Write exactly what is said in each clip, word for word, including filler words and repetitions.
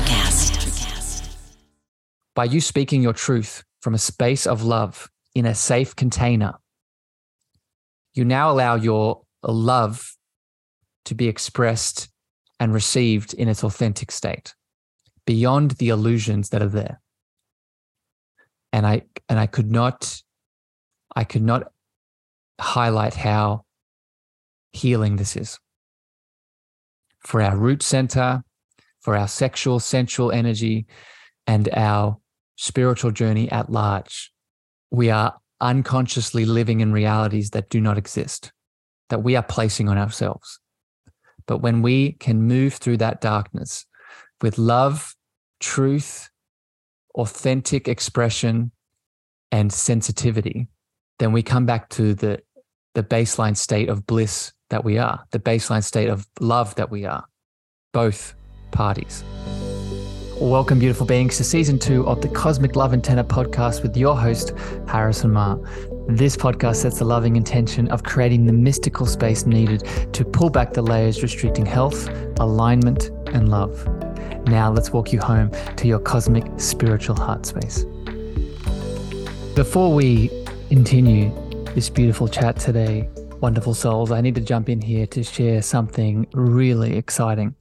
ChakraCast. By you speaking your truth from a space of love in a safe container, you now allow your love to be expressed and received in its authentic state, beyond the illusions that are there. And I and I could not, I could not highlight how healing this is for our root center, for our sexual, sensual energy, and our spiritual journey at large. We are unconsciously living in realities that do not exist, that we are placing on ourselves. But when we can move through that darkness with love, truth, authentic expression, and sensitivity, then we come back to the, the baseline state of bliss that we are, the baseline state of love that we are, both parties. Welcome, beautiful beings, to season two of the Cosmic Love Antenna podcast with your host, Harrison Marr. This podcast sets the loving intention of creating the mystical space needed to pull back the layers restricting health, alignment, and love. Now let's walk you home to your cosmic spiritual heart space. Before we continue this beautiful chat today, wonderful souls, I need to jump in here to share something really exciting.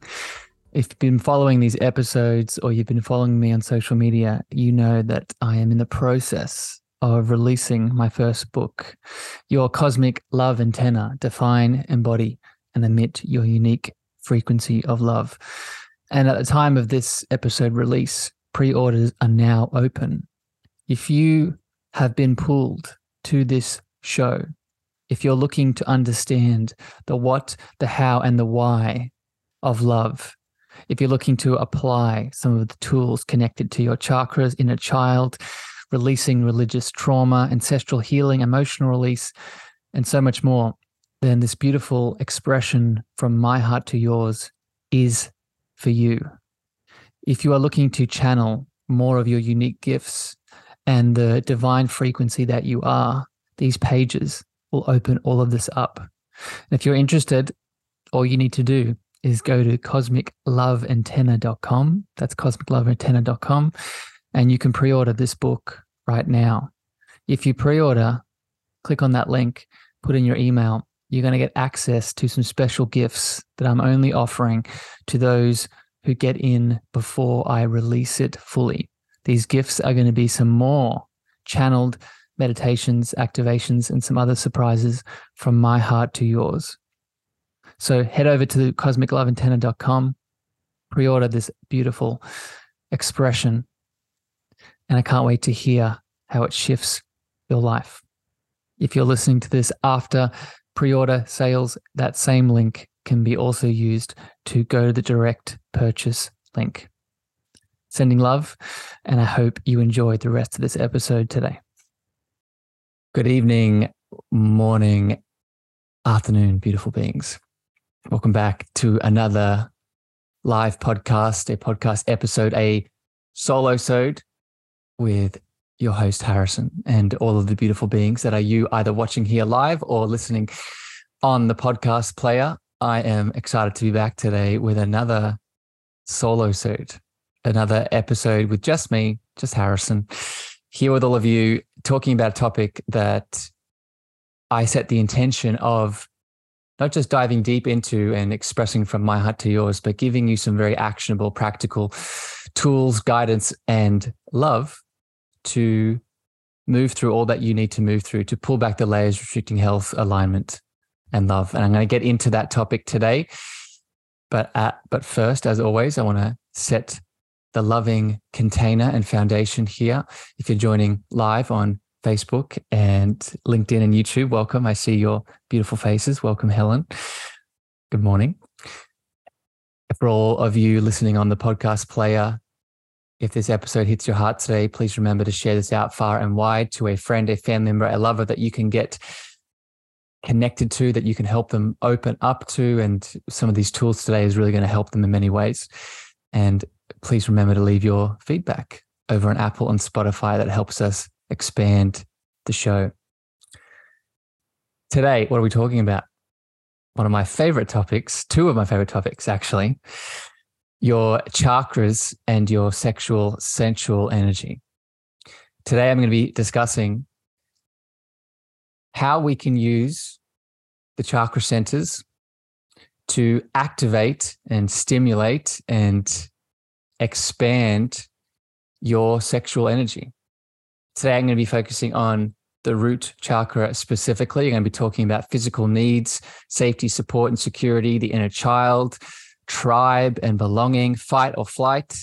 If you've been following these episodes or you've been following me on social media, you know that I am in the process of releasing my first book, Your Cosmic Love Antenna: Define, Embody, and Emit Your Unique Frequency of Love. And at the time of this episode release, pre-orders are now open. If you have been pulled to this show, if you're looking to understand the what, the how, and the why of love, if you're looking to apply some of the tools connected to your chakras, inner child, releasing religious trauma, ancestral healing, emotional release, and so much more, then this beautiful expression from my heart to yours is for you. If you are looking to channel more of your unique gifts and the divine frequency that you are, these pages will open all of this up. And if you're interested, all you need to do is go to Cosmic Love Antenna dot com. That's Cosmic Love Antenna dot com. And you can pre-order this book right now. If you pre-order, click on that link, put in your email, you're going to get access to some special gifts that I'm only offering to those who get in before I release it fully. These gifts are going to be some more channeled meditations, activations, and some other surprises from my heart to yours. So head over to Cosmic Love Antenna dot com, pre-order this beautiful expression, and I can't wait to hear how it shifts your life. If you're listening to this after pre-order sales, that same link can be also used to go to the direct purchase link. Sending love, and I hope you enjoyed the rest of this episode today. Good evening, morning, afternoon, beautiful beings. Welcome back to another live podcast, a podcast episode, a solo-sode with your host, Harrison, and all of the beautiful beings that are you either watching here live or listening on the podcast player. I am excited to be back today with another solo-sode, another episode with just me, just Harrison, here with all of you, talking about a topic that I set the intention of not just diving deep into and expressing from my heart to yours, but giving you some very actionable, practical tools, guidance, and love to move through all that you need to move through, to pull back the layers restricting health, alignment, and love. And I'm going to get into that topic today. But at, but first, as always, I want to set the loving container and foundation here. If you're joining live on Facebook and LinkedIn and YouTube, welcome. I see your beautiful faces. Welcome, Helen. Good morning. For all of you listening on the podcast player, if this episode hits your heart today, please remember to share this out far and wide to a friend, a family member, a lover that you can get connected to, that you can help them open up to. And some of these tools today is really going to help them in many ways. And please remember to leave your feedback over on Apple and Spotify. That helps us expand the show. Today, what are we talking about? One of my favorite topics, two of my favorite topics, actually. your chakras and your sexual, sensual energy. Today, I'm going to be discussing how we can use the chakra centers to activate and stimulate and expand your sexual energy. Today, I'm going to be focusing on the root chakra specifically. You're going to be talking about physical needs, safety, support, and security, the inner child, tribe and belonging, fight or flight,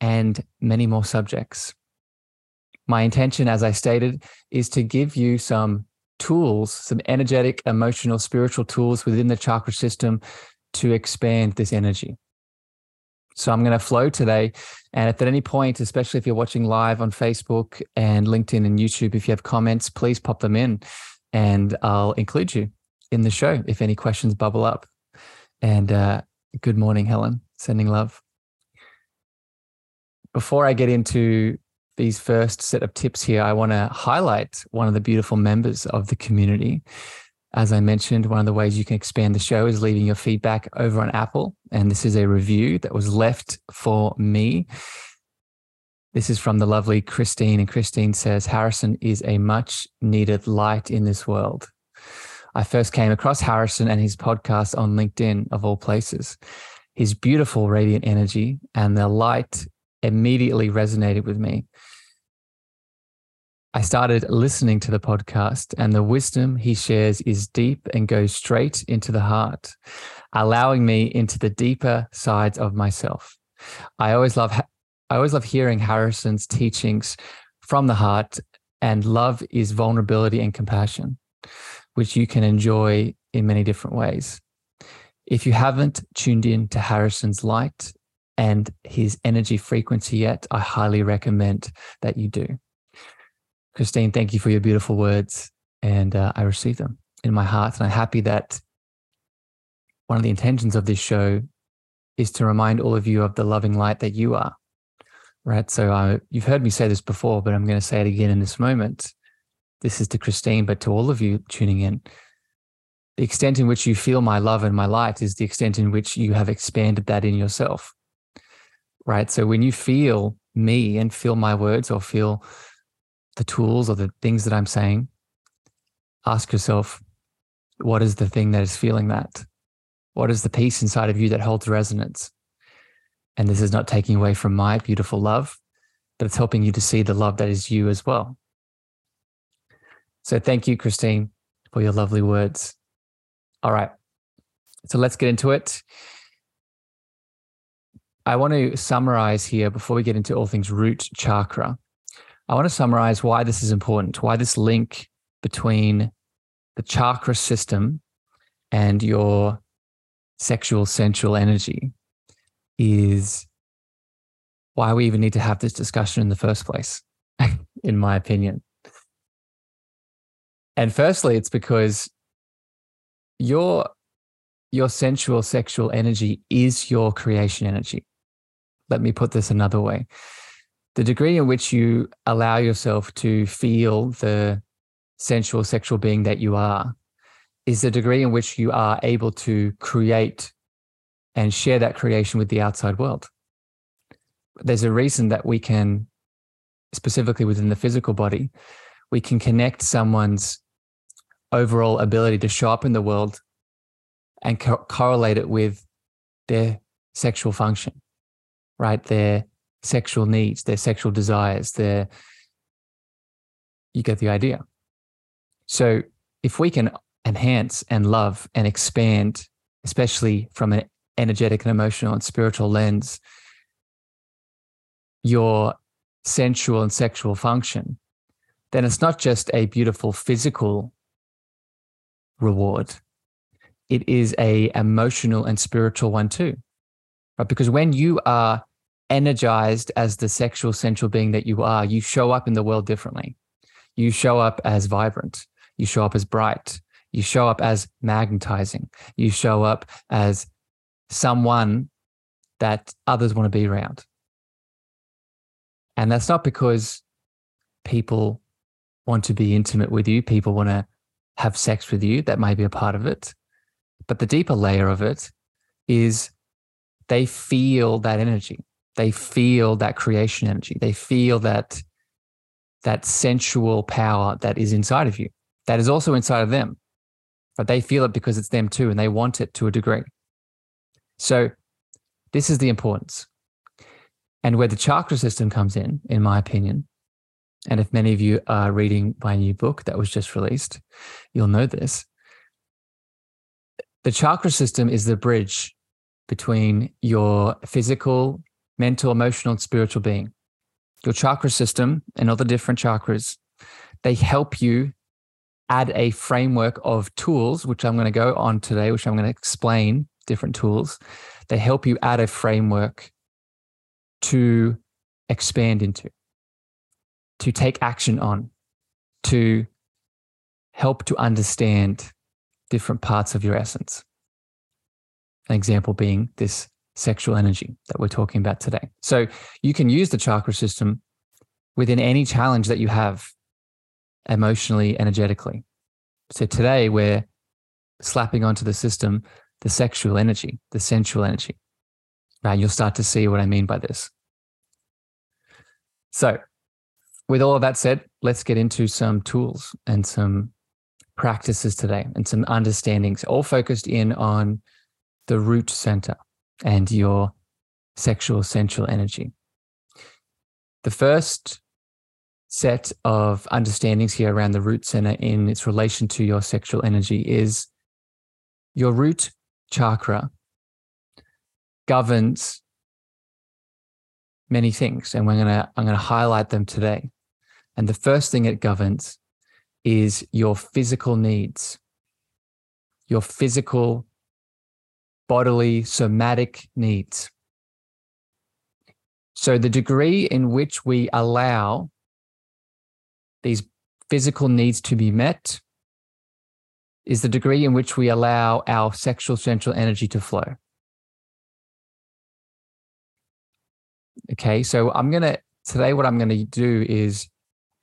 and many more subjects. My intention, as I stated, is to give you some tools, some energetic, emotional, spiritual tools within the chakra system to expand this energy. So I'm going to flow today. And if at any point, especially if you're watching live on Facebook and LinkedIn and YouTube, if you have comments, please pop them in and I'll include you in the show if any questions bubble up. And uh, good morning, Helen. Sending love. Before I get into these first set of tips here, I want to highlight one of the beautiful members of the community. As I mentioned, one of the ways you can expand the show is leaving your feedback over on Apple. And this is a review that was left for me. This is from the lovely Christine. And Christine says, Harrison is a much needed light in this world. I first came across Harrison and his podcast on LinkedIn, of all places. His beautiful radiant energy and the light immediately resonated with me. I started listening to the podcast, and the wisdom he shares is deep and goes straight into the heart, allowing me into the deeper sides of myself. I always love I always love hearing Harrison's teachings from the heart, and love is vulnerability and compassion, which you can enjoy in many different ways. If you haven't tuned in to Harrison's light and his energy frequency yet, I highly recommend that you do. Christine, thank you for your beautiful words, and uh, I receive them in my heart. And I'm happy that one of the intentions of this show is to remind all of you of the loving light that you are, right? So uh, you've heard me say this before, but I'm going to say it again in this moment. This is to Christine, but to all of you tuning in. The extent in which you feel my love and my light is the extent in which you have expanded that in yourself, right? So when you feel me and feel my words, or feel the tools or the things that I'm saying, ask yourself, what is the thing that is feeling that? What is the piece inside of you that holds resonance? And this is not taking away from my beautiful love, but it's helping you to see the love that is you as well. So thank you, Christine, for your lovely words. All right, so let's get into it. I want to summarize here before we get into all things root chakra. I want to summarize why this is important, why this link between the chakra system and your sexual, sensual energy is why we even need to have this discussion in the first place, in my opinion. And firstly, it's because your, your sensual, sexual energy is your creation energy. Let me put this another way. The degree in which you allow yourself to feel the sensual, sexual being that you are is the degree in which you are able to create and share that creation with the outside world. There's a reason that we can, specifically within the physical body, we can connect someone's overall ability to show up in the world and co- correlate it with their sexual function, right? Their sexual needs, their sexual desires, their, you get the idea. So if we can enhance and love and expand, especially from an energetic and emotional and spiritual lens, your sensual and sexual function, then it's not just a beautiful physical reward. It is a emotional and spiritual one too, right? Because when you are energized as the sexual, sensual being that you are, you show up in the world differently. You show up as vibrant. You show up as bright. You show up as magnetizing. You show up as someone that others want to be around. And that's not because people want to be intimate with you. People want to have sex with you. That may be a part of it. But the deeper layer of it is they feel that energy. They feel that creation energy. They feel that that sensual power that is inside of you, that is also inside of them. But they feel it because it's them too, and they want it to a degree. So this is the importance. And where the chakra system comes in, in my opinion, and if many of you are reading my new book that was just released, you'll know this. The chakra system is the bridge between your physical, mental, emotional, and spiritual being. Your chakra system and all the different chakras, they help you add a framework of tools, which I'm going to go on today, which I'm going to explain different tools. They help you add a framework to expand into, to take action on, to help to understand different parts of your essence. An example being this sexual energy that we're talking about today. So you can use the chakra system within any challenge that you have emotionally, energetically. So today we're slapping onto the system the sexual energy, the sensual energy. Now you'll start to see what I mean by this. So with all of that said, let's get into some tools and some practices today and some understandings, all focused in on the root center and your sexual, sensual energy. The first set of understandings here around the root center in its relation to your sexual energy is your root chakra governs many things, and we're gonna I'm gonna highlight them today. And the first thing it governs is your physical needs, your physical, bodily, somatic needs. So the degree in which we allow these physical needs to be met is the degree in which we allow our sexual, sensual energy to flow. Okay, so I'm going to, today what I'm going to do is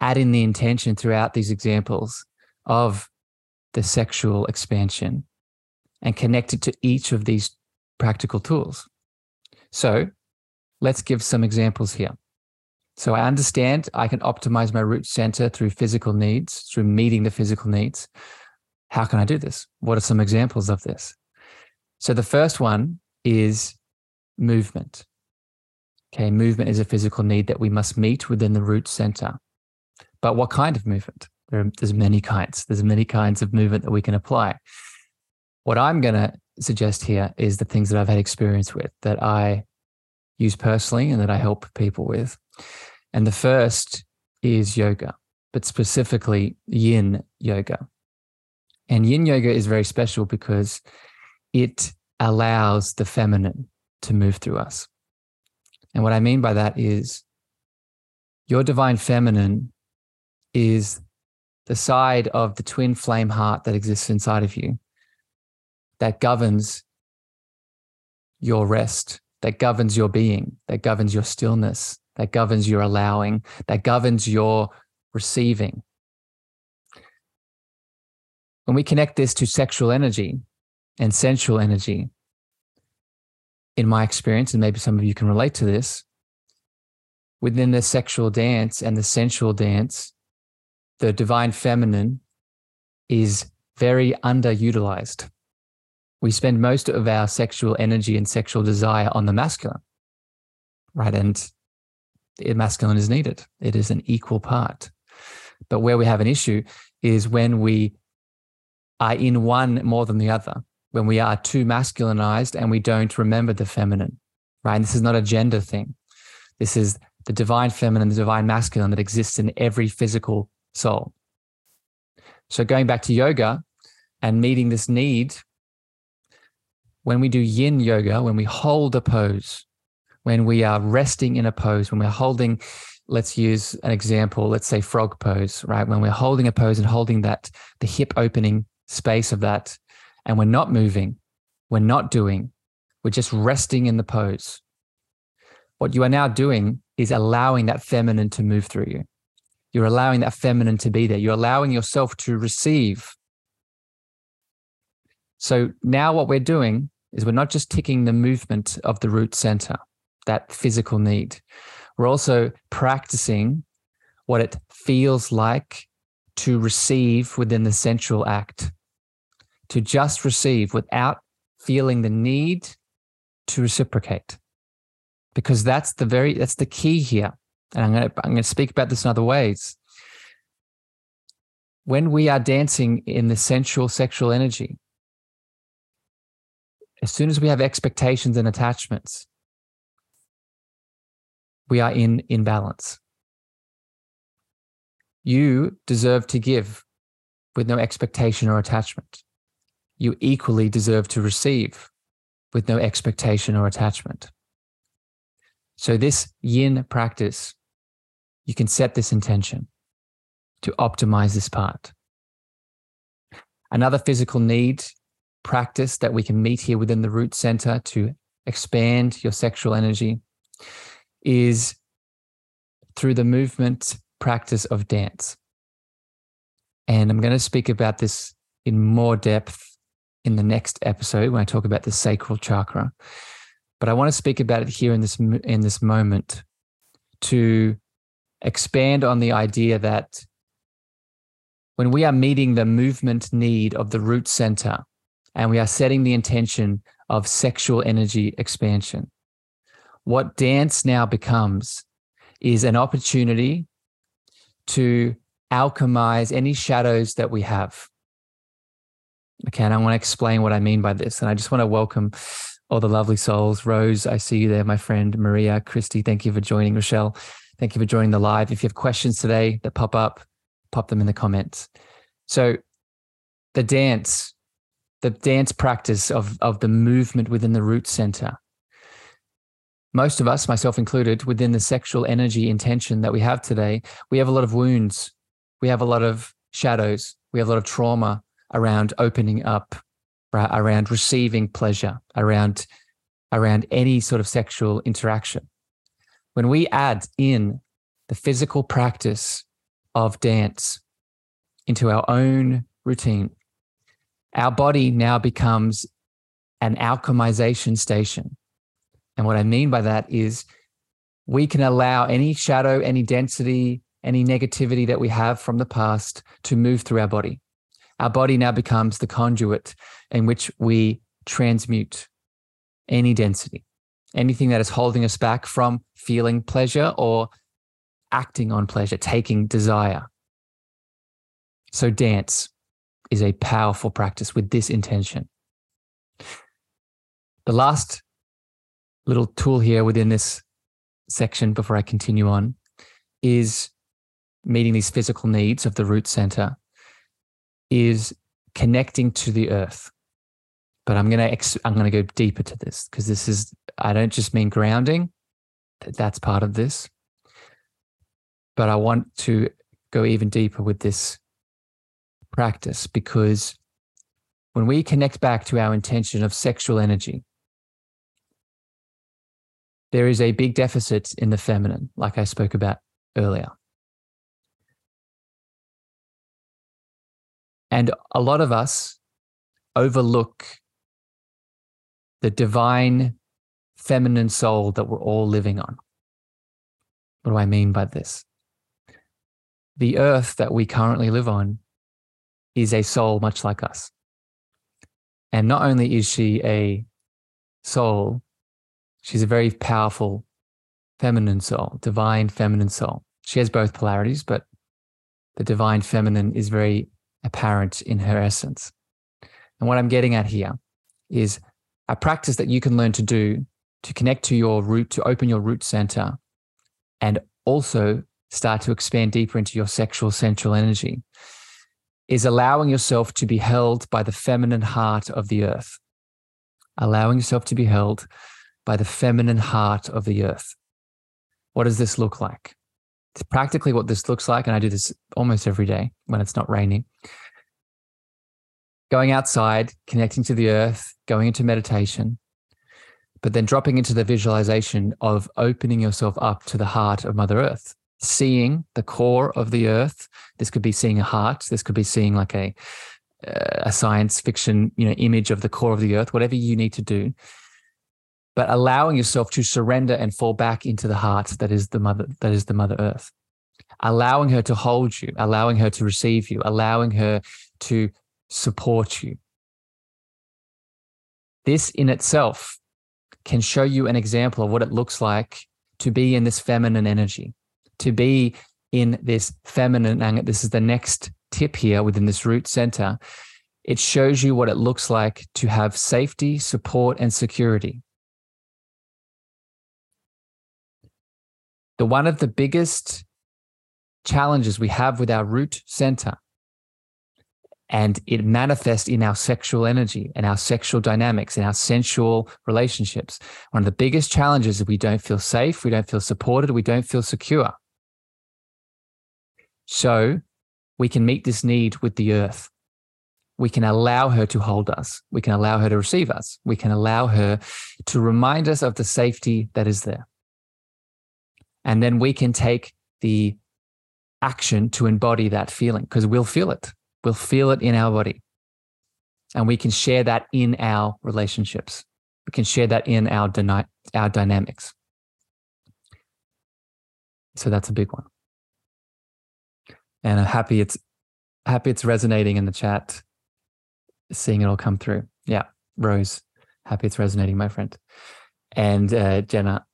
add in the intention throughout these examples of the sexual expansion and connect it to each of these practical tools. So let's give some examples here. So I understand I can optimize my root center through physical needs, through meeting the physical needs. How can I do this? What are some examples of this? So the first one is movement. Okay, movement is a physical need that we must meet within the root center. But what kind of movement? There are, there's many kinds. There's many kinds of movement that we can apply. What I'm going to suggest here is the things that I've had experience with, that I use personally and that I help people with. And the first is yoga, but specifically Yin Yoga. And Yin Yoga is very special because it allows the feminine to move through us. And what I mean by that is your divine feminine is the side of the twin flame heart that exists inside of you, that governs your rest, that governs your being, that governs your stillness, that governs your allowing, that governs your receiving. When we connect this to sexual energy and sensual energy, in my experience, and maybe some of you can relate to this, within the sexual dance and the sensual dance, the divine feminine is very underutilized. We spend most of our sexual energy and sexual desire on the masculine, right? And the masculine is needed. It is an equal part. But where we have an issue is when we are in one more than the other, when we are too masculinized and we don't remember the feminine, right? And this is not a gender thing. This is the divine feminine, the divine masculine that exists in every physical soul. So going back to yoga and meeting this need, when we do Yin Yoga, when we hold a pose, when we are resting in a pose, when we're holding, let's use an example, let's say frog pose, right? When we're holding a pose and holding that, the hip opening space of that, and we're not moving, we're not doing, we're just resting in the pose. What you are now doing is allowing that feminine to move through you. You're allowing that feminine to be there. You're allowing yourself to receive. So now what we're doing is we're not just ticking the movement of the root center, that physical need. We're also practicing what it feels like to receive within the sensual act, to just receive without feeling the need to reciprocate, because that's the very, that's the key here. And I'm going to, I'm going to speak about this in other ways. When we are dancing in the sensual sexual energy, as soon as we have expectations and attachments, we are in imbalance. You deserve to give with no expectation or attachment. You equally deserve to receive with no expectation or attachment. So this yin practice, you can set this intention to optimize this part. Another physical need practice that we can meet here within the root center to expand your sexual energy is through the movement practice of dance. And I'm going to speak about this in more depth in the next episode when I talk about the sacral chakra. But I want to speak about it here in this, in this moment to expand on the idea that when we are meeting the movement need of the root center, and we are setting the intention of sexual energy expansion, what dance now becomes is an opportunity to alchemize any shadows that we have. Okay, and I want to explain what I mean by this. And I just want to welcome all the lovely souls. Rose, I see you there, my friend. Maria, Christy, thank you for joining. Rochelle, thank you for joining the live. If you have questions today that pop up, pop them in the comments. So the dance, the dance practice of, of the movement within the root center. Most of us, myself included, within the sexual energy intention that we have today, we have a lot of wounds. We have a lot of shadows. We have a lot of trauma around opening up, right, around receiving pleasure, around, around any sort of sexual interaction. When we add in the physical practice of dance into our own routine, our body now becomes an alchemization station. And what I mean by that is we can allow any shadow, any density, any negativity that we have from the past to move through our body. Our body now becomes the conduit in which we transmute any density, anything that is holding us back from feeling pleasure or acting on pleasure, taking desire. So dance is a powerful practice with this intention. The last little tool here within this section before I continue on is meeting these physical needs of the root center, is connecting to the earth. But I'm going to I'm going to go deeper to this, because this is, I don't just mean grounding, that's part of this, but I want to go even deeper with this practice, because when we connect back to our intention of sexual energy, there is a big deficit in the feminine, like I spoke about earlier. And a lot of us overlook the divine feminine soul that we're all living on. What do I mean by this? The earth that we currently live on is a soul much like us. And not only is she a soul, she's a very powerful feminine soul, divine feminine soul. She has both polarities, but the divine feminine is very apparent in her essence. And what I'm getting at here is a practice that you can learn to do to connect to your root, to open your root center, and also start to expand deeper into your sexual, sensual energy, is allowing yourself to be held by the feminine heart of the earth. Allowing yourself to be held by the feminine heart of the earth. What does this look like? It's practically what this looks like, and I do this almost every day when it's not raining. Going outside, connecting to the earth, going into meditation, but then dropping into the visualization of opening yourself up to the heart of Mother Earth. Seeing the core of the earth. This could be seeing a heart. This could be seeing like a a science fiction, you know, image of the core of the earth, whatever you need to do, but allowing yourself to surrender and fall back into the heart that is the mother, that is the Mother Earth, allowing her to hold you, allowing her to receive you, allowing her to support you. This in itself can show you an example of what it looks like to be in this feminine energy, to be in this feminine anger. This is the next tip here within this root center. It shows you what it looks like to have safety, support, and security. The one of the biggest challenges we have with our root center, and it manifests in our sexual energy and our sexual dynamics and our sensual relationships. One of the biggest challenges is we don't feel safe, we don't feel supported, we don't feel secure. So we can meet this need with the earth. We can allow her to hold us. We can allow her to receive us. We can allow her to remind us of the safety that is there. And then we can take the action to embody that feeling, because we'll feel it. We'll feel it in our body. And we can share that in our relationships. We can share that in our, our dynamics. So that's a big one. And I'm happy it's happy it's resonating in the chat, seeing it all come through. Yeah, Rose, happy it's resonating, my friend. And uh, Jenna,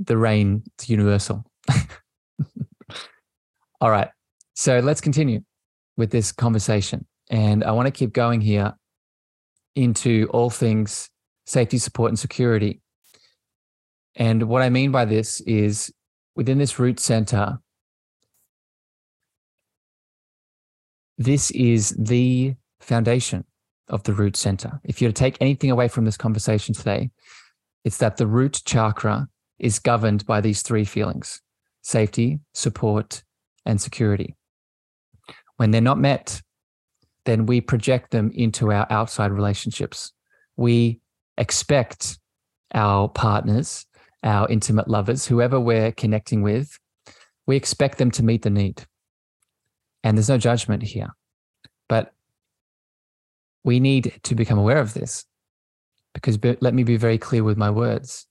the rain, it's universal. All right, so let's continue with this conversation. And I want to keep going here into all things safety, support, and security. And what I mean by this is within this root center, this is the foundation of the root center. If you're to take anything away from this conversation today, it's that the root chakra is governed by these three feelings: safety, support, and security. When they're not met, then we project them into our outside relationships. We expect our partners, our intimate lovers, whoever we're connecting with, we expect them to meet the need. And there's no judgment here, but we need to become aware of this, because let me be very clear with my words.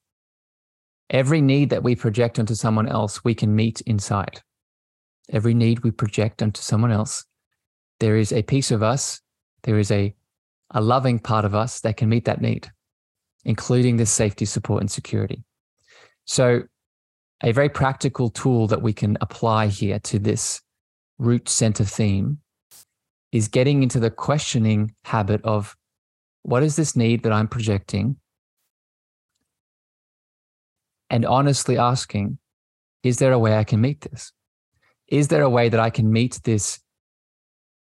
Every need that we project onto someone else, we can meet inside. Every need we project onto someone else, there is a piece of us, there is a, a loving part of us that can meet that need, including this safety, support, and security. So a very practical tool that we can apply here to this root center theme is getting into the questioning habit of, what is this need that I'm projecting? And honestly asking, is there a way I can meet this? Is there a way that I can meet this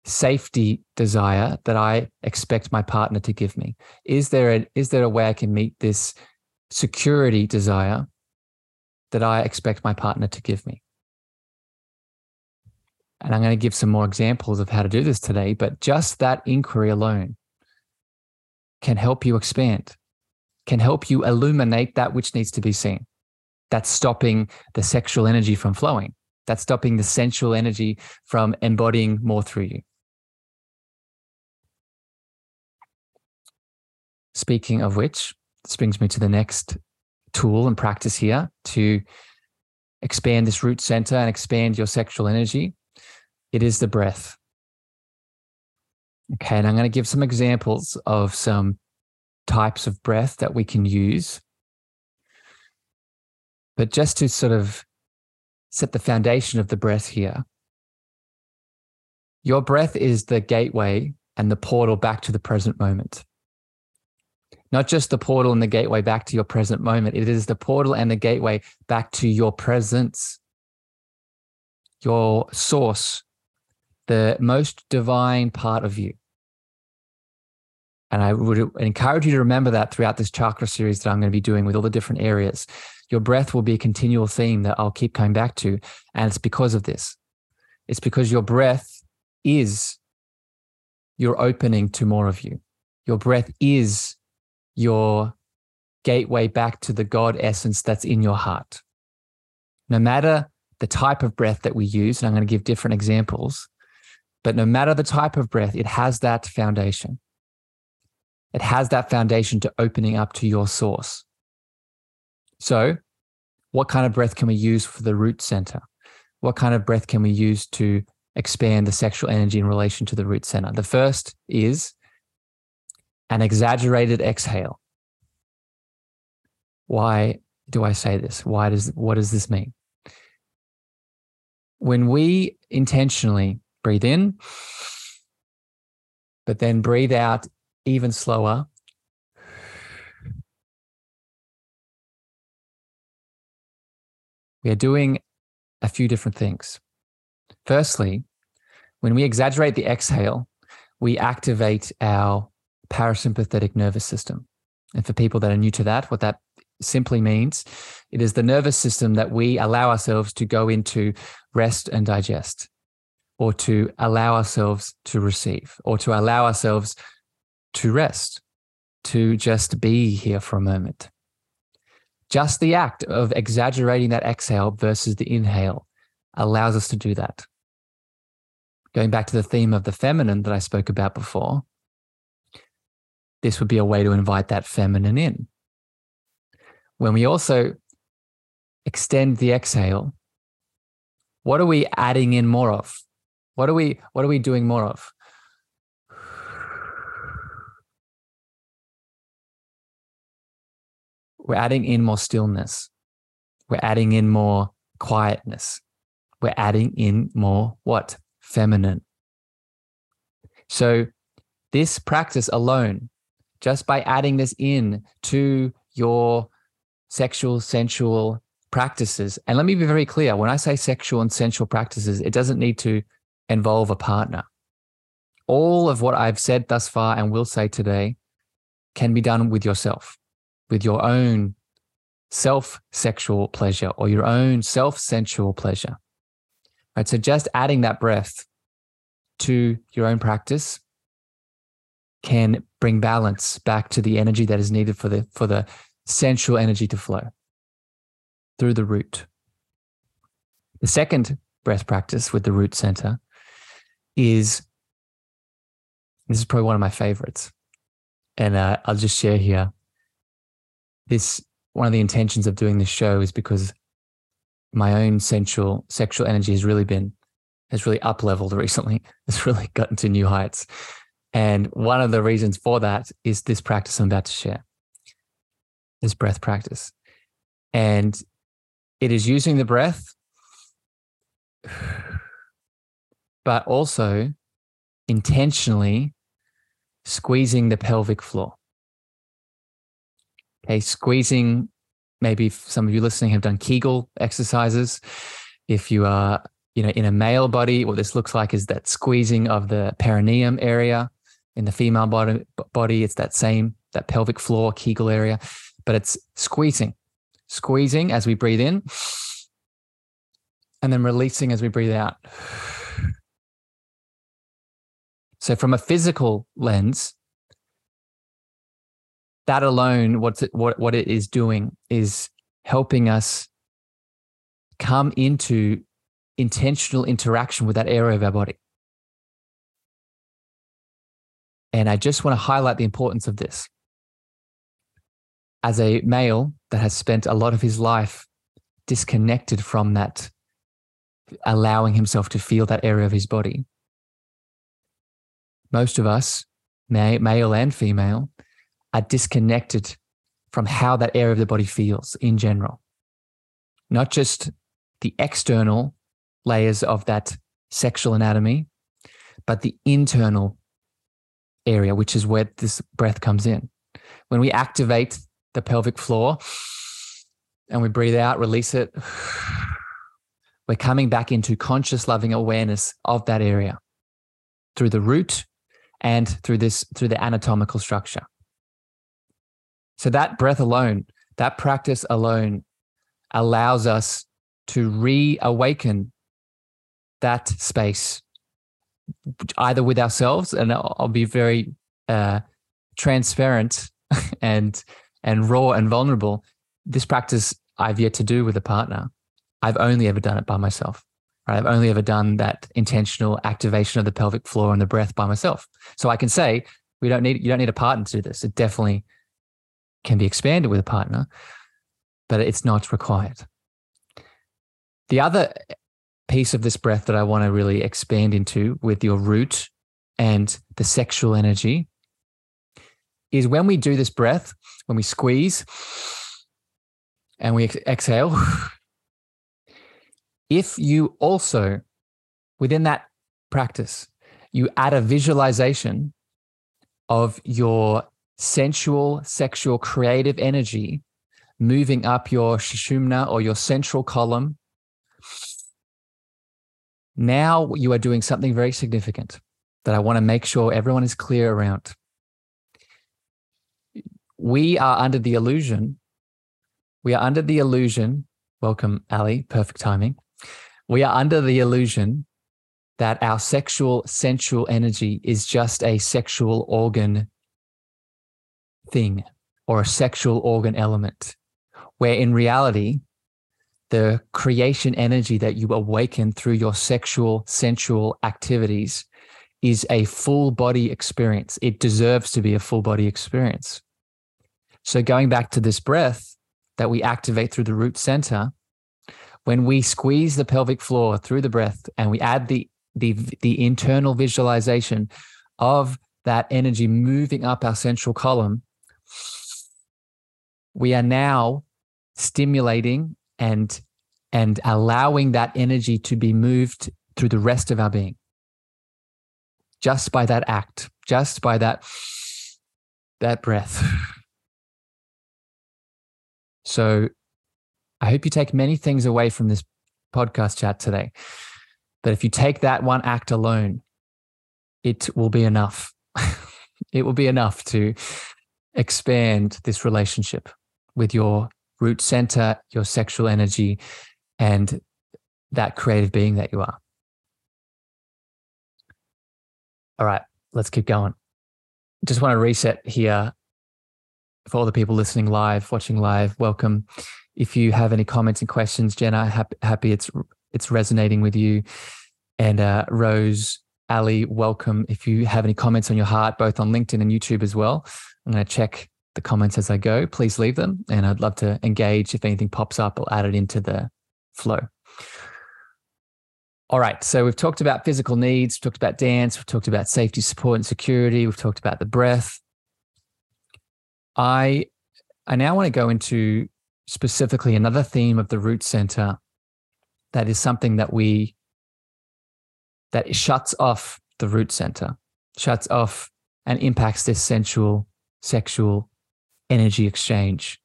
safety desire that I expect my partner to give me? Is there a, is there a way I can meet this security desire that I expect my partner to give me? And I'm going to give some more examples of how to do this today, but just that inquiry alone can help you expand, can help you illuminate that which needs to be seen. That's stopping the sexual energy from flowing. That's stopping the sensual energy from embodying more through you. Speaking of which, this brings me to the next tool and practice here to expand this root center and expand your sexual energy. It is the breath. Okay, and I'm going to give some examples of some types of breath that we can use. But just to sort of set the foundation of the breath here, your breath is the gateway and the portal back to the present moment. Not just the portal and the gateway back to your present moment, it is the portal and the gateway back to your presence, your source, the most divine part of you. And I would encourage you to remember that throughout this chakra series that I'm going to be doing with all the different areas. Your breath will be a continual theme that I'll keep coming back to. And it's because of this. It's because your breath is your opening to more of you. Your breath is your gateway back to the God essence that's in your heart. No matter the type of breath that we use, and I'm going to give different examples, But no matter the type of breath, it has that foundation. It has that foundation to opening up to your source. So what kind of breath can we use for the root center? What kind of breath can we use to expand the sexual energy in relation to the root center? The first is an exaggerated exhale. Why do I say this? Why does, what does this mean? When we intentionally breathe in, but then breathe out even slower, we are doing a few different things. Firstly, when we exaggerate the exhale, we activate our parasympathetic nervous system. And for people that are new to that, what that simply means, it is the nervous system that we allow ourselves to go into rest and digest, or to allow ourselves to receive, or to allow ourselves to rest, to just be here for a moment. Just the act of exaggerating that exhale versus the inhale allows us to do that. Going back to the theme of the feminine that I spoke about before, this would be a way to invite that feminine in. When we also extend the exhale, what are we adding in more of? What are we, what are we doing more of? We're adding in more stillness. We're adding in more quietness. We're adding in more what? Feminine. So this practice alone, just by adding this in to your sexual, sensual practices. And let me be very clear. When I say sexual and sensual practices, it doesn't need to involve a partner. All of what I've said thus far and will say today can be done with yourself, with your own self-sexual pleasure or your own self-sensual pleasure. Right, so just adding that breath to your own practice can bring balance back to the energy that is needed for the, for the sensual energy to flow through the root. The second breath practice with the root center is, this is probably one of my favorites, and uh, I'll just share here. This, one of the intentions of doing this show is because my own sensual, sexual energy has really been, has really up-leveled recently. It's really gotten to new heights. And one of the reasons for that is this practice I'm about to share, this breath practice. And it is using the breath, but also intentionally squeezing the pelvic floor. Okay, squeezing, maybe some of you listening have done Kegel exercises. If you are, you know, in a male body, what this looks like is that squeezing of the perineum area. In the female body, body it's that same, that pelvic floor, Kegel area, but it's squeezing, squeezing as we breathe in and then releasing as we breathe out. So from a physical lens, that alone, what's it, what, what it is doing is helping us come into intentional interaction with that area of our body. And I just want to highlight the importance of this. As a male that has spent a lot of his life disconnected from that, allowing himself to feel that area of his body, most of us, male and female, are disconnected from how that area of the body feels in general. Not just the external layers of that sexual anatomy, but the internal area, which is where this breath comes in. When we activate the pelvic floor and we breathe out, release it, we're coming back into conscious, loving awareness of that area through the root and through this, through the anatomical structure. So that breath alone, that practice alone allows us to reawaken that space, either with ourselves, and I'll be very uh, transparent and, and raw and vulnerable. This practice I've yet to do with a partner. I've only ever done it by myself. Right? I've only ever done that intentional activation of the pelvic floor and the breath by myself. So I can say we don't need you don't need a partner to do this. It definitely can be expanded with a partner, but it's not required. The other piece of this breath that I want to really expand into with your root and the sexual energy is when we do this breath, when we squeeze and we ex- exhale, if you also, within that practice, you add a visualization of your sensual, sexual, creative energy moving up your shishumna or your central column, now you are doing something very significant that I want to make sure everyone is clear around. We are under the illusion. We are under the illusion. Welcome, Ali. Perfect timing. We are under the illusion that our sexual, sensual energy is just a sexual organ thing or a sexual organ element, where in reality, the creation energy that you awaken through your sexual, sensual activities is a full body experience. It deserves to be a full body experience. So going back to this breath that we activate through the root center, when we squeeze the pelvic floor through the breath and we add the, the, the internal visualization of that energy moving up our central column, we are now stimulating and, and allowing that energy to be moved through the rest of our being. Just by that act, just by that, that breath. So I hope you take many things away from this podcast chat today. But if you take that one act alone, it will be enough. It will be enough to expand this relationship with your root center, your sexual energy, and that creative being that you are. All right, let's keep going. Just want to reset here for all the people listening live, watching live. Welcome. If you have any comments and questions, Jenna, happy, happy it's it's resonating with you. And uh, Rose, Ali, welcome. If you have any comments on your heart, both on LinkedIn and YouTube as well, I'm going to check the comments as I go. Please leave them, and I'd love to engage. If anything pops up, I'll add it into the flow. All right, so we've talked about physical needs, we've talked about dance, we've talked about safety, support, and security, we've talked about the breath. I, I now want to go into specifically another theme of the root center that is something that we, that shuts off the root center, shuts off and impacts this sensual, sexual energy exchange,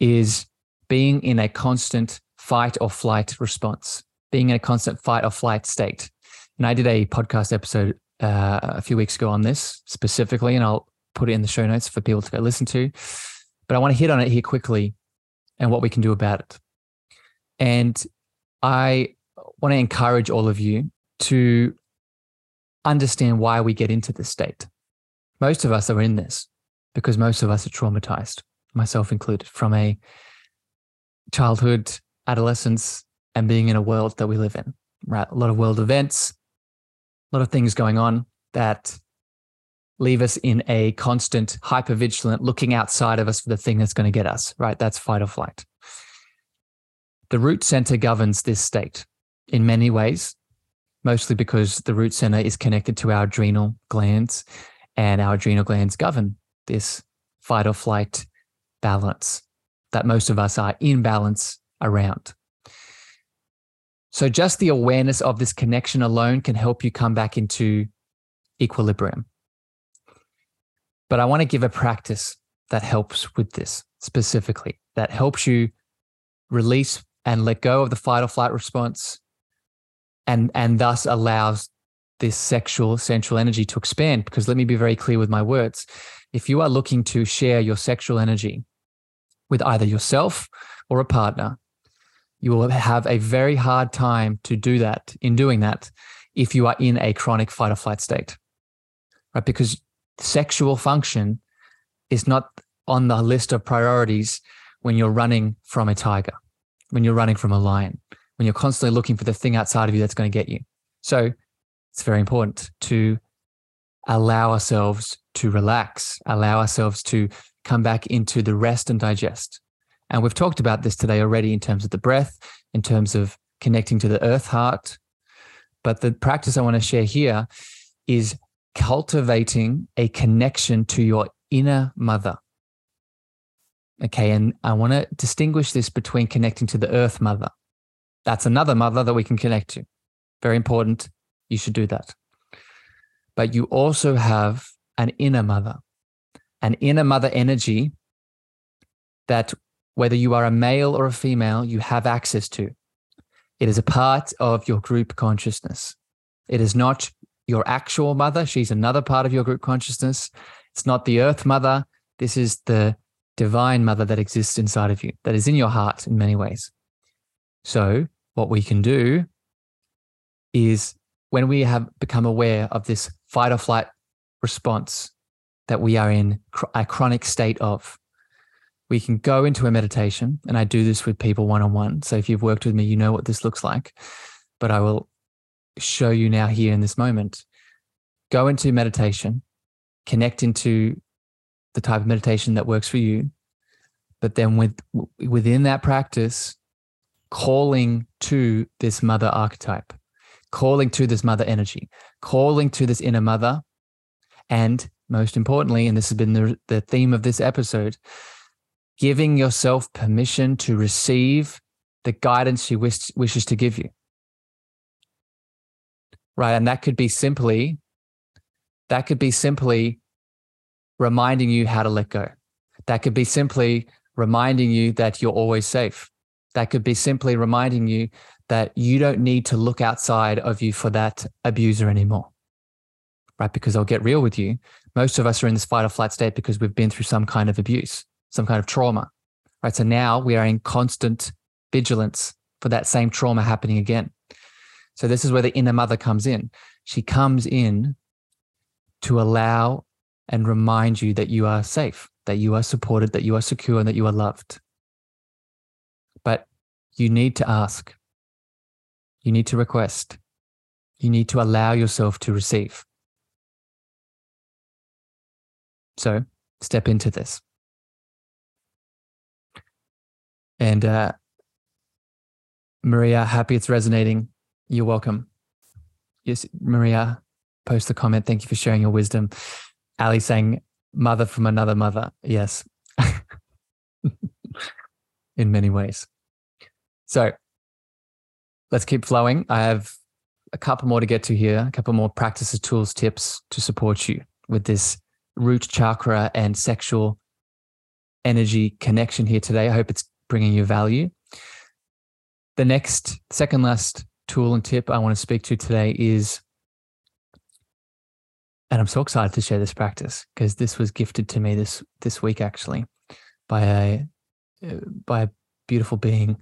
is being in a constant fight or flight response. Being in a constant fight or flight state. And I did a podcast episode uh, a few weeks ago on this specifically, and I'll put it in the show notes for people to go listen to. But I want to hit on it here quickly and what we can do about it. And I want to encourage all of you to understand why we get into this state. Most of us are in this because most of us are traumatized, myself included, from a childhood, adolescence, and being in a world that we live in, right? A lot of world events, a lot of things going on that leave us in a constant hypervigilant, looking outside of us for the thing that's going to get us, right? That's fight or flight. The root center governs this state in many ways, mostly because the root center is connected to our adrenal glands, and our adrenal glands govern this fight or flight balance that most of us are in balance around. So just the awareness of this connection alone can help you come back into equilibrium. But I want to give a practice that helps with this specifically, that helps you release and let go of the fight or flight response, and, and thus allows this sexual, sensual energy to expand. Because let me be very clear with my words. If you are looking to share your sexual energy with either yourself or a partner, you will have a very hard time to do that, in doing that, if you are in a chronic fight or flight state, right? Because sexual function is not on the list of priorities when you're running from a tiger, when you're running from a lion, when you're constantly looking for the thing outside of you that's going to get you. So it's very important to allow ourselves to relax, allow ourselves to come back into the rest and digest. And we've talked about this today already in terms of the breath, in terms of connecting to the earth heart. But the practice I want to share here is cultivating a connection to your inner mother. Okay, and I want to distinguish this between connecting to the earth mother. That's another mother that we can connect to. Very important. You should do that. But you also have an inner mother, an inner mother energy that whether you are a male or a female, you have access to. It is a part of your group consciousness. It is not your actual mother. She's another part of your group consciousness. It's not the earth mother. This is the divine mother that exists inside of you, that is in your heart in many ways. So what we can do is when we have become aware of this fight or flight response that we are in a chronic state of, we can go into a meditation, and I do this with people one-on-one. So if you've worked with me, you know what this looks like, but I will show you now here in this moment. Go into meditation, connect into the type of meditation that works for you, but then with, within that practice, calling to this mother archetype, calling to this mother energy, calling to this inner mother, and most importantly, and this has been the, the theme of this episode, giving yourself permission to receive the guidance she wish, wishes to give you. Right, and that could be simply, that could be simply reminding you how to let go. That could be simply reminding you that you're always safe. That could be simply reminding you that you don't need to look outside of you for that abuser anymore. Right, because I'll get real with you. Most of us are in this fight or flight state because we've been through some kind of abuse, some kind of trauma, right? So now we are in constant vigilance for that same trauma happening again. So this is where the inner mother comes in. She comes in to allow and remind you that you are safe, that you are supported, that you are secure, and that you are loved. But you need to ask. You need to request. You need to allow yourself to receive. So step into this. And uh, Maria, happy it's resonating. You're welcome. Yes, Maria, post the comment. Thank you for sharing your wisdom. Ali saying, mother from another mother. Yes. In many ways. So let's keep flowing. I have a couple more to get to here, a couple more practices, tools, tips to support you with this root chakra and sexual energy connection here today. I hope it's bringing you value. The next, second last tool and tip I want to speak to today is, and I'm so excited to share this practice because this was gifted to me this this week actually by a by a beautiful being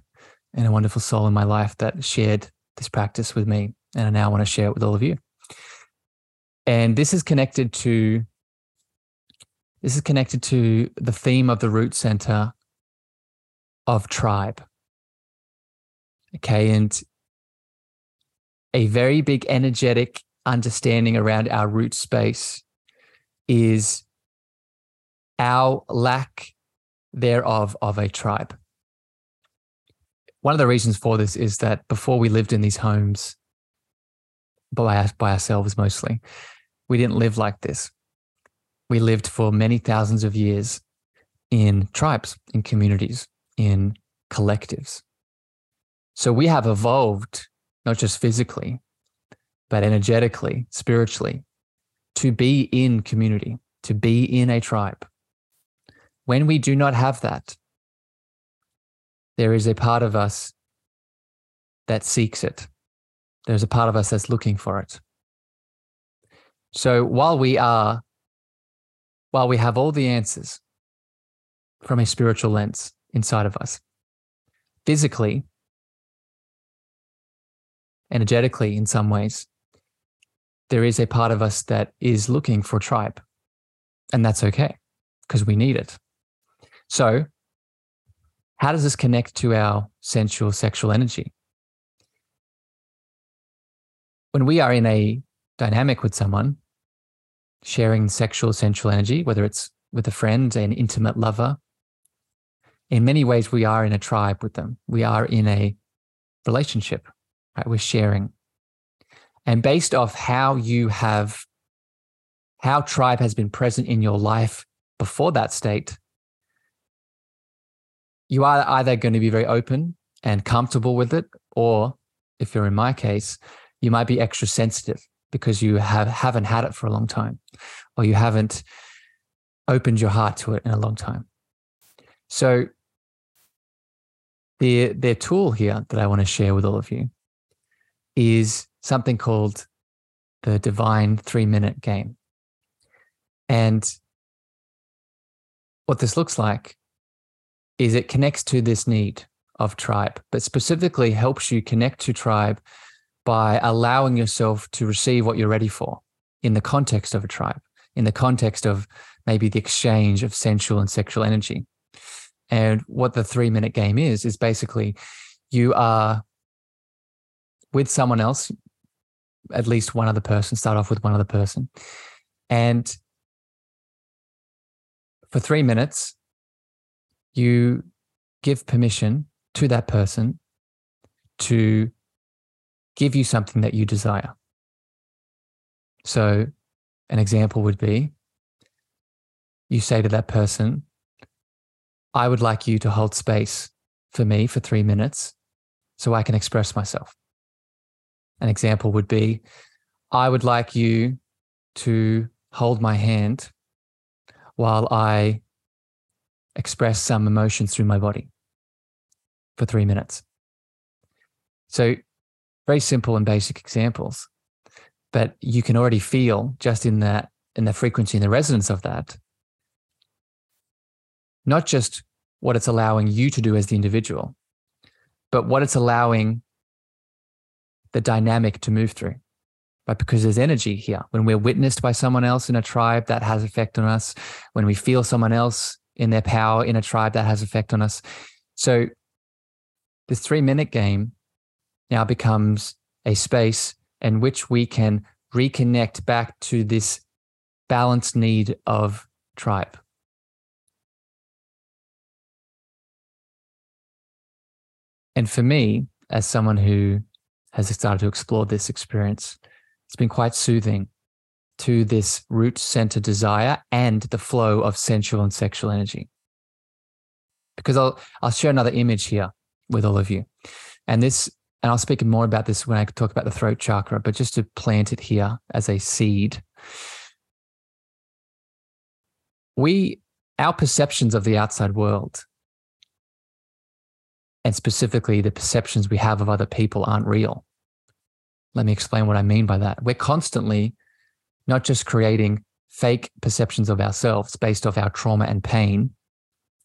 and a wonderful soul in my life that shared this practice with me, and I now want to share it with all of you. And this is connected to this is connected to the theme of the Root Center of tribe. Okay, and a very big energetic understanding around our root space is our lack thereof of a tribe. One of the reasons for this is that before we lived in these homes by, by ourselves mostly, we didn't live like this. We lived for many thousands of years in tribes, in communities, in collectives. So we have evolved, not just physically, but energetically, spiritually, to be in community, to be in a tribe. When we do not have that, there is a part of us that seeks it. There's a part of us that's looking for it. So while we are, while we have all the answers from a spiritual lens, inside of us, physically, energetically, in some ways, there is a part of us that is looking for tribe, and that's okay because we need it. So how does this connect to our sensual sexual energy? when we are in a dynamic with someone, sharing sexual, sensual energy, whether it's with a friend, an intimate lover, in many ways, we are in a tribe with them. We are in a relationship, right? We're sharing. And based off how you have, how tribe has been present in your life before that state, you are either going to be very open and comfortable with it, or if you're in my case, you might be extra sensitive because you have, haven't had it for a long time, or you haven't opened your heart to it in a long time. So the, the tool here that I want to share with all of you is something called the Divine Three-Minute Game. And what this looks like is it connects to this need of tribe, but specifically helps you connect to tribe by allowing yourself to receive what you're ready for in the context of a tribe, in the context of maybe the exchange of sensual and sexual energy. And what the three-minute game is, is basically you are with someone else, at least one other person, start off with one other person. And for three minutes, you give permission to that person to give you something that you desire. So an example would be, you say to that person, I would like you to hold space for me for three minutes so I can express myself. An example would be, I would like you to hold my hand while I express some emotions through my body for three minutes. So very simple and basic examples, but you can already feel just in that, in the frequency and the resonance of that, not just what it's allowing you to do as the individual, but what it's allowing the dynamic to move through, right? Because there's energy here. When we're witnessed by someone else in a tribe, that has effect on us. When we feel someone else in their power in a tribe, that has effect on us. So this three-minute game now becomes a space in which we can reconnect back to this balanced need of tribe. And for me, as someone who has started to explore this experience, it's been quite soothing to this root center desire and the flow of sensual and sexual energy. Because I'll I'll share another image here with all of you. And this, and I'll speak more about this when I talk about the throat chakra, but just to plant it here as a seed. We, our perceptions of the outside world, and specifically the perceptions we have of other people, aren't real. Let me explain what I mean by that. We're constantly not just creating fake perceptions of ourselves based off our trauma and pain,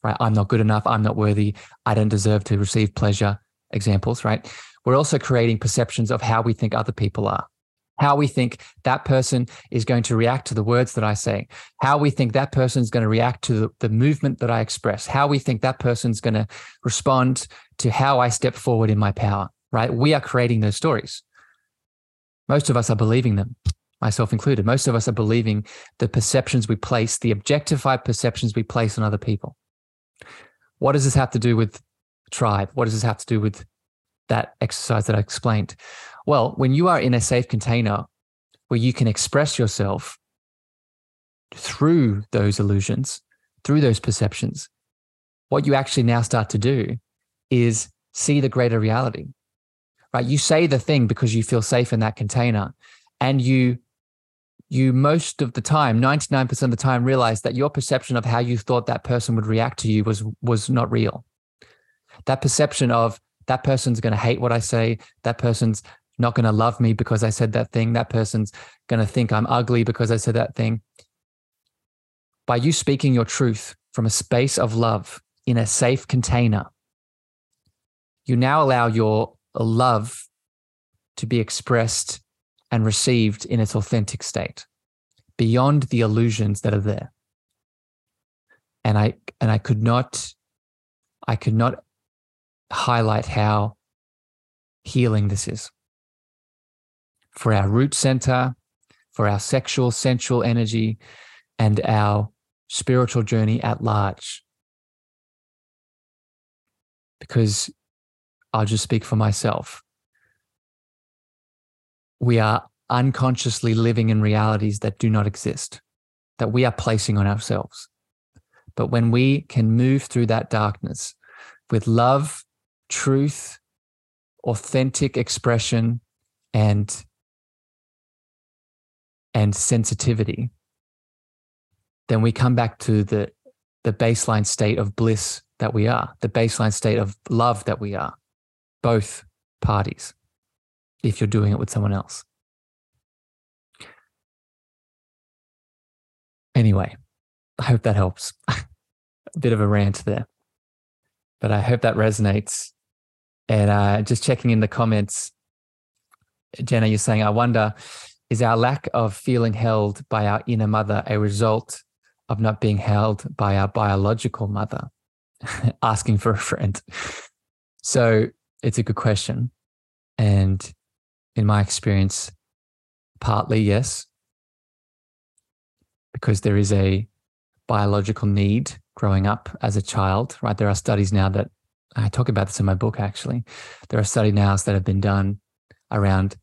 right? I'm not good enough. I'm not worthy. I don't deserve to receive pleasure, examples, right? We're also creating perceptions of how we think other people are, how we think that person is going to react to the words that I say, how we think that person is going to react to the, the movement that I express, how we think that person's going to respond to how I step forward in my power, right? We are creating those stories. Most of us are believing them, myself included. Most of us are believing the perceptions we place, the objectified perceptions we place on other people. What does this have to do with tribe? What does this have to do with that exercise that I explained? Well, when you are in a safe container where you can express yourself through those illusions, through those perceptions, what you actually now start to do is see the greater reality, right? You say the thing because you feel safe in that container, and you, you most of the time, ninety-nine percent of the time, realize that your perception of how you thought that person would react to you was, was not real. That perception of, that person's going to hate what I say. That person's not going to love me because I said that thing. That person's going to think I'm ugly because I said that thing. By you speaking your truth from a space of love in a safe container, you now allow your love to be expressed and received in its authentic state, beyond the illusions that are there. And I and I could not, I could not highlight how healing this is. for our root center, for our sexual, sensual energy, and our spiritual journey at large. Because I'll just speak for myself. We are unconsciously living in realities that do not exist, that we are placing on ourselves. But when we can move through that darkness with love, truth, authentic expression, and, and sensitivity, then we come back to the, the baseline state of bliss that we are, the baseline state of love that we are, both parties, if you're doing it with someone else. Anyway, I hope that helps. A bit of a rant there, but I hope that resonates. And uh, just checking in the comments, Jenna, you're saying, I wonder, is our lack of feeling held by our inner mother a result of not being held by our biological mother? Asking for a friend. So it's a good question. And in my experience, partly yes, because there is a biological need growing up as a child, right? There are studies now that, I talk about this in my book actually, there are studies now that have been done around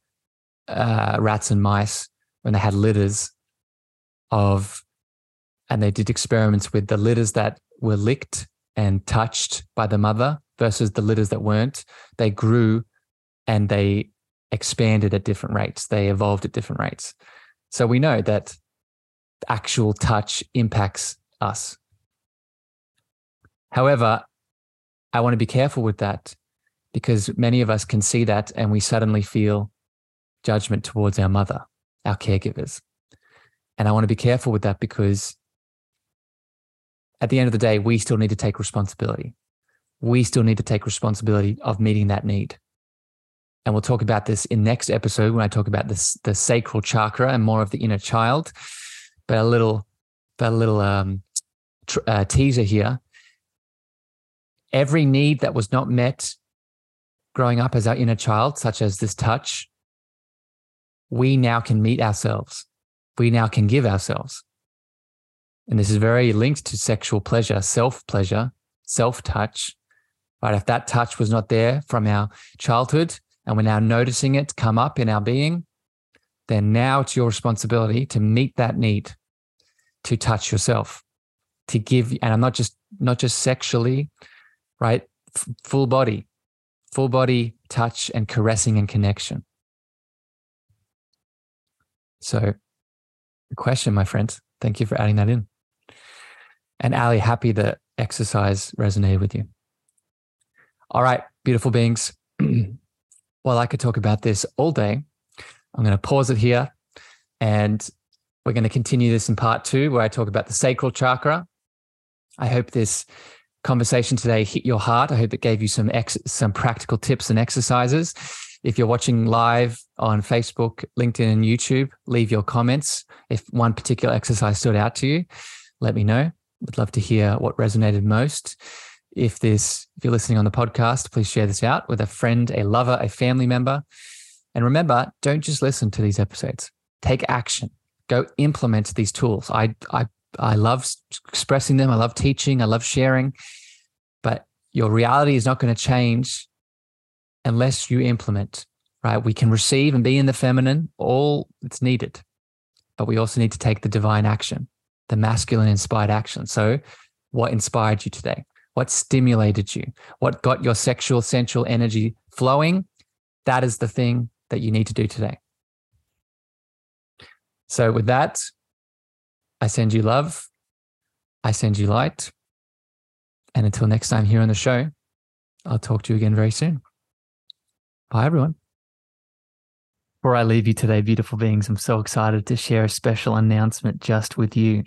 uh, rats and mice when they had litters of, and they did experiments with the litters that were licked and touched by the mother versus the litters that weren't. They grew and they expanded at different rates. They evolved at different rates. So we know that actual touch impacts us. However, I want to be careful with that because many of us can see that and we suddenly feel judgment towards our mother, our caregivers. And I want to be careful with that because at the end of the day, we still need to take responsibility. We still need to take responsibility of meeting that need. And we'll talk about this in next episode when I talk about this, the sacral chakra and more of the inner child. But a little, but a little um, tr- uh, teaser here. Every need that was not met growing up as our inner child, such as this touch, we now can meet ourselves. We now can give ourselves. And this is very linked to sexual pleasure, self-pleasure, self-touch. Right? If that touch was not there from our childhood and we're now noticing it come up in our being, then now it's your responsibility to meet that need, to touch yourself, to give, and I'm not just not just sexually, right? F- full body, full body touch and caressing and connection. So, good question, my friends. Thank you for adding that in. And Ali, happy the exercise resonated with you. All right, beautiful beings. Well, I could talk about this all day. I'm going to pause it here and we're going to continue this in part two where I talk about the sacral chakra. I hope this conversation today hit your heart. I hope it gave you some ex- some practical tips and exercises. If you're watching live on Facebook, LinkedIn, and YouTube, leave your comments. If one particular exercise stood out to you, let me know. I'd love to hear what resonated most. If this, if you're listening on the podcast, please share this out with a friend, a lover, a family member. And remember, don't just listen to these episodes. Take action. Go implement these tools. I I I love expressing them. I love teaching. I love sharing. But your reality is not going to change unless you implement, right? We can receive and be in the feminine, all that's needed. But we also need to take the divine action, the masculine inspired action. So what inspired you today? What stimulated you? What got your sexual, sensual energy flowing? That is the thing that you need to do today. So with that, I send you love. I send you light. And until next time here on the show, I'll talk to you again very soon. Bye, everyone. Before I leave you today, beautiful beings, I'm so excited to share a special announcement just with you.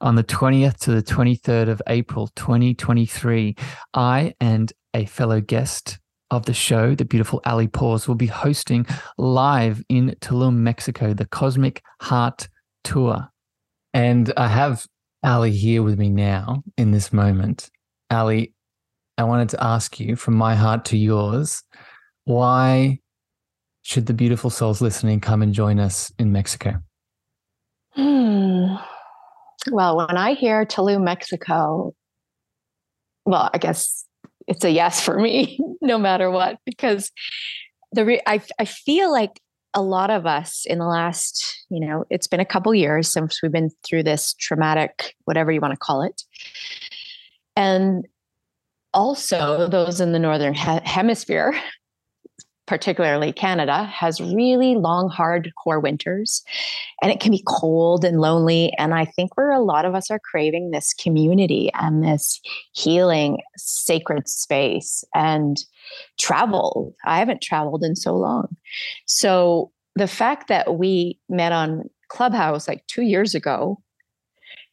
On the twentieth to the twenty-third of April, twenty twenty-three, I and a fellow guest of the show, the beautiful Ali Paws, will be hosting live in Tulum, Mexico, the Cosmic Heart Tour. And I have Ali here with me now in this moment. Ali, I wanted to ask you, from my heart to yours, why should the beautiful souls listening come and join us in Mexico? Hmm. Well, when I hear Tulum, Mexico, well, I guess it's a yes for me, no matter what, because the re- I, I feel like a lot of us in the last, you know, it's been a couple years since we've been through this traumatic, whatever you want to call it. And also those in the Northern Hemisphere, particularly Canada, has really long, hardcore winters, and it can be cold and lonely. And I think where a lot of us are craving this community and this healing, sacred space and travel. I haven't traveled in so long. So the fact that we met on Clubhouse like two years ago,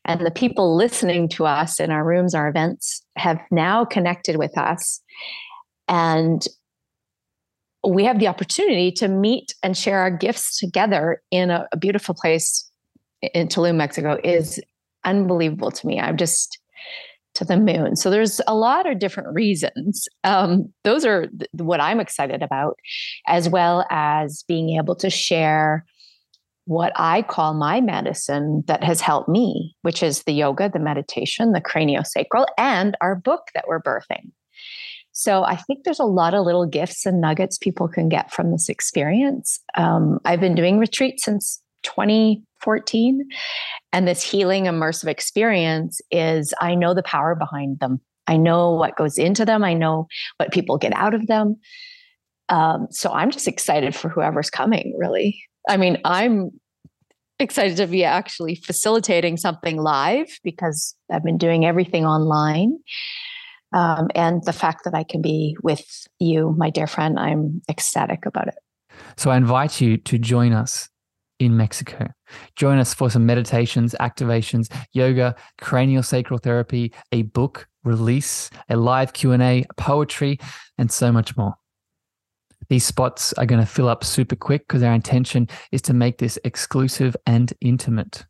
and the people listening to us in our rooms, our events, have now connected with us, and we have the opportunity to meet and share our gifts together in a, a beautiful place in Tulum, Mexico, is unbelievable to me. I'm just to the moon. So there's a lot of different reasons. Um, those are th- what I'm excited about, as well as being able to share what I call my medicine that has helped me, which is the yoga, the meditation, the craniosacral, and our book that we're birthing. So I think there's a lot of little gifts and nuggets people can get from this experience. Um, I've been doing retreats since twenty fourteen, and this healing immersive experience is, I know the power behind them. I know what goes into them. I know what people get out of them. Um, so I'm just excited for whoever's coming, really. I mean, I'm excited to be actually facilitating something live, because I've been doing everything online. Um, and the fact that I can be with you, my dear friend, I'm ecstatic about it. So I invite you to join us in Mexico. Join us for some meditations, activations, yoga, craniosacral therapy, a book release, a live Q and A, poetry, and so much more. These spots are going to fill up super quick, because our intention is to make this exclusive and intimate.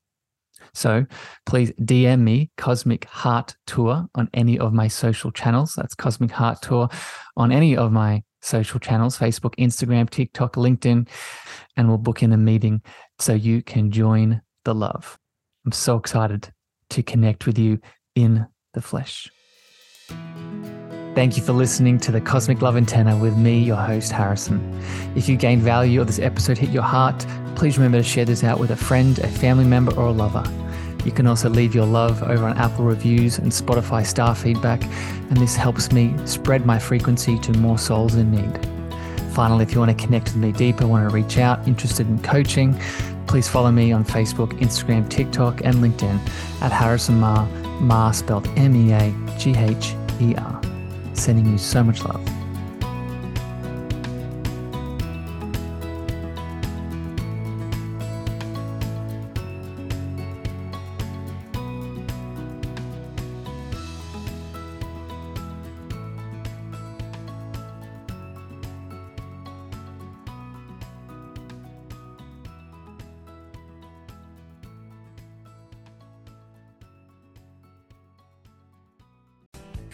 So please D M me Cosmic Heart Tour on any of my social channels. That's Cosmic Heart Tour on any of my social channels, Facebook, Instagram, TikTok, LinkedIn, and we'll book in a meeting so you can join the love. I'm so excited to connect with you in the flesh. Thank you for listening to the Cosmic Love Antenna with me, your host, Harrison. If you gained value or this episode hit your heart, please remember to share this out with a friend, a family member, or a lover. You can also leave your love over on Apple reviews and Spotify star feedback, and this helps me spread my frequency to more souls in need. Finally, if you want to connect with me deeper, want to reach out, interested in coaching, please follow me on Facebook, Instagram, TikTok, and LinkedIn at Harrison Marr, Marr spelled M E A G H E R. Sending you so much love.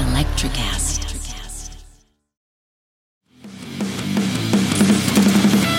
Electric acid.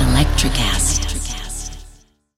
Electric acid.